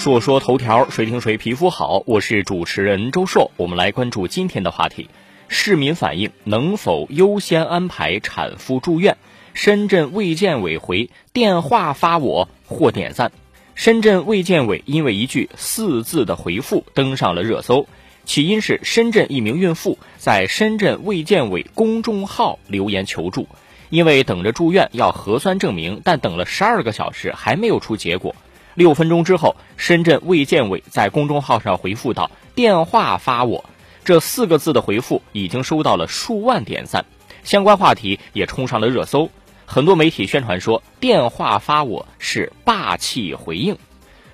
硕说头条，谁听谁皮肤好，我是主持人周硕。我们来关注今天的话题：市民反映能否优先安排产妇住院？深圳卫健委回电话发我获点赞。深圳卫健委因为一句4字的回复登上了热搜，起因是深圳一名孕妇在深圳卫健委公众号留言求助，因为等着住院要核酸证明，但等了12个小时还没有出结果。6分钟之后，深圳卫健委在公众号上回复道：“电话发我。”这4个字的回复已经收到了数万点赞，相关话题也冲上了热搜。很多媒体宣传说“电话发我”是霸气回应。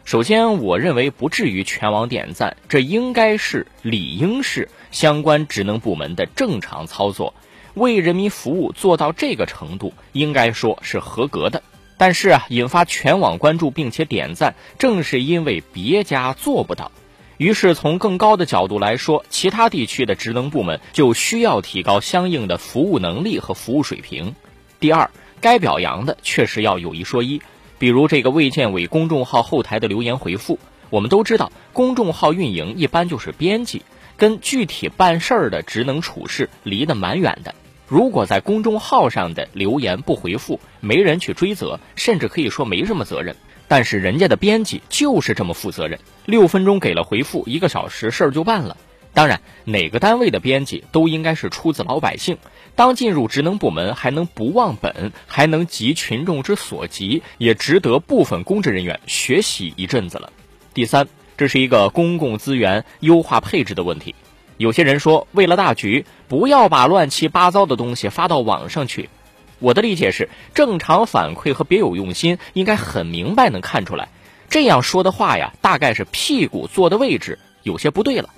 首先，我认为不至于全网点赞，这应该是理应是相关职能部门的正常操作。为人民服务做到这个程度，应该说是合格的。但是引发全网关注并且点赞，正是因为别家做不到。于是从更高的角度来说，其他地区的职能部门就需要提高相应的服务能力和服务水平。第二，该表扬的确实要有一说一，比如这个卫健委公众号后台的留言回复，我们都知道公众号运营一般就是编辑，跟具体办事儿的职能处事离得蛮远的。如果在公众号上的留言不回复，没人去追责，甚至可以说没什么责任。但是人家的编辑就是这么负责任，6分钟给了回复，1个小时事儿就办了。当然，哪个单位的编辑都应该是出自老百姓，当进入职能部门还能不忘本，还能急群众之所急，也值得部分公职人员学习一阵子了。第三，这是一个公共资源优化配置的问题。有些人说，为了大局，不要把乱七八糟的东西发到网上去。我的理解是，正常反馈和别有用心应该很明白能看出来，这样说的话呀，大概是屁股坐的位置有些不对了。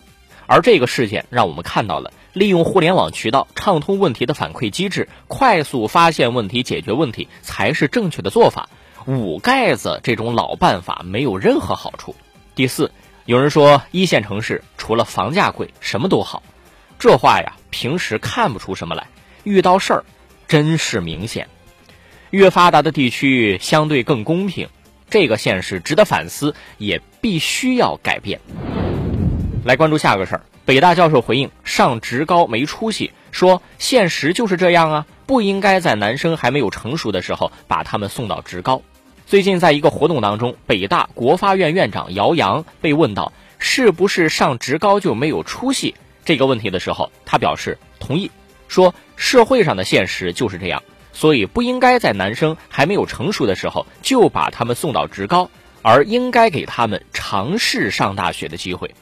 而这个事件让我们看到了，利用互联网渠道畅通问题的反馈机制，快速发现问题、解决问题才是正确的做法。捂盖子这种老办法没有任何好处。第四，有人说一线城市除了房价贵什么都好，这话呀平时看不出什么来，遇到事儿真是明显。越发达的地区相对更公平，这个现实值得反思，也必须要改变。来关注下个事儿，北大教授回应上职高没出息，说现实就是这样啊，不应该在男生还没有成熟的时候把他们送到职高。最近在一个活动当中，北大国发院院长姚洋被问到是不是上职高就没有出息这个问题的时候，他表示同意，说社会上的现实就是这样，所以不应该在男生还没有成熟的时候就把他们送到职高，而应该给他们尝试上大学的机会。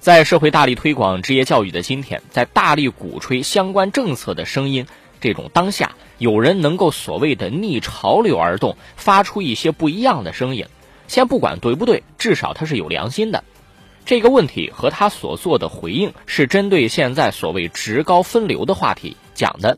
在社会大力推广职业教育的今天，在大力鼓吹相关政策的声音这种当下，有人能够所谓的逆潮流而动，发出一些不一样的声音，先不管对不对，至少它是有良心的。这个问题和他所做的回应是针对现在所谓职高分流的话题讲的。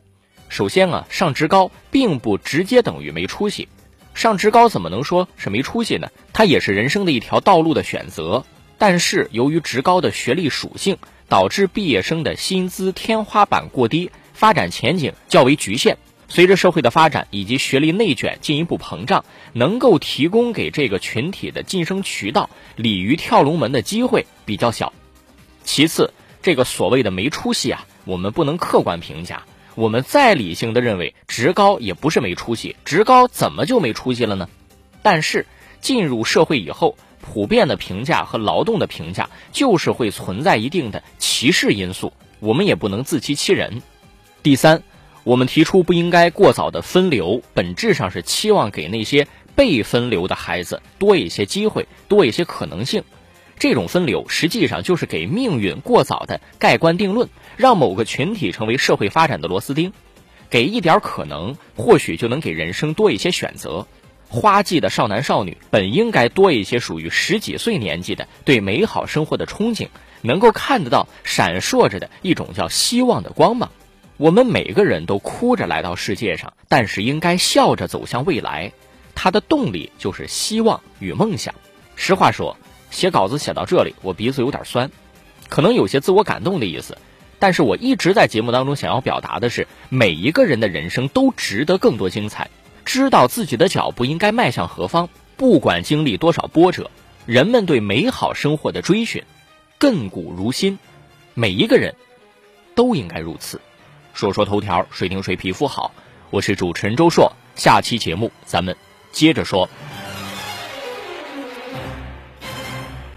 首先上职高并不直接等于没出息，上职高怎么能说是没出息呢？它也是人生的一条道路的选择。但是由于职高的学历属性，导致毕业生的薪资天花板过低，发展前景较为局限。随着社会的发展以及学历内卷进一步膨胀，能够提供给这个群体的晋升渠道，鲤鱼跳龙门的机会比较小。其次，这个所谓的没出息我们不能客观评价，我们再理性的认为职高也不是没出息，职高怎么就没出息了呢？但是进入社会以后，普遍的评价和劳动的评价就是会存在一定的歧视因素，我们也不能自欺欺人。第三，我们提出不应该过早的分流，本质上是期望给那些被分流的孩子多一些机会，多一些可能性。这种分流实际上就是给命运过早的盖棺定论，让某个群体成为社会发展的螺丝钉。给一点可能，或许就能给人生多一些选择。花季的少男少女本应该多一些属于10几岁年纪的对美好生活的憧憬，能够看得到闪烁着的一种叫希望的光芒。我们每个人都哭着来到世界上，但是应该笑着走向未来，它的动力就是希望与梦想。实话说，写稿子写到这里，我鼻子有点酸，可能有些自我感动的意思，但是我一直在节目当中想要表达的是，每一个人的人生都值得更多精彩，知道自己的脚步应该迈向何方，不管经历多少波折，人们对美好生活的追寻亘古如新，每一个人都应该如此。说头条，谁听谁皮肤好，我是主持人周硕，下期节目咱们接着说。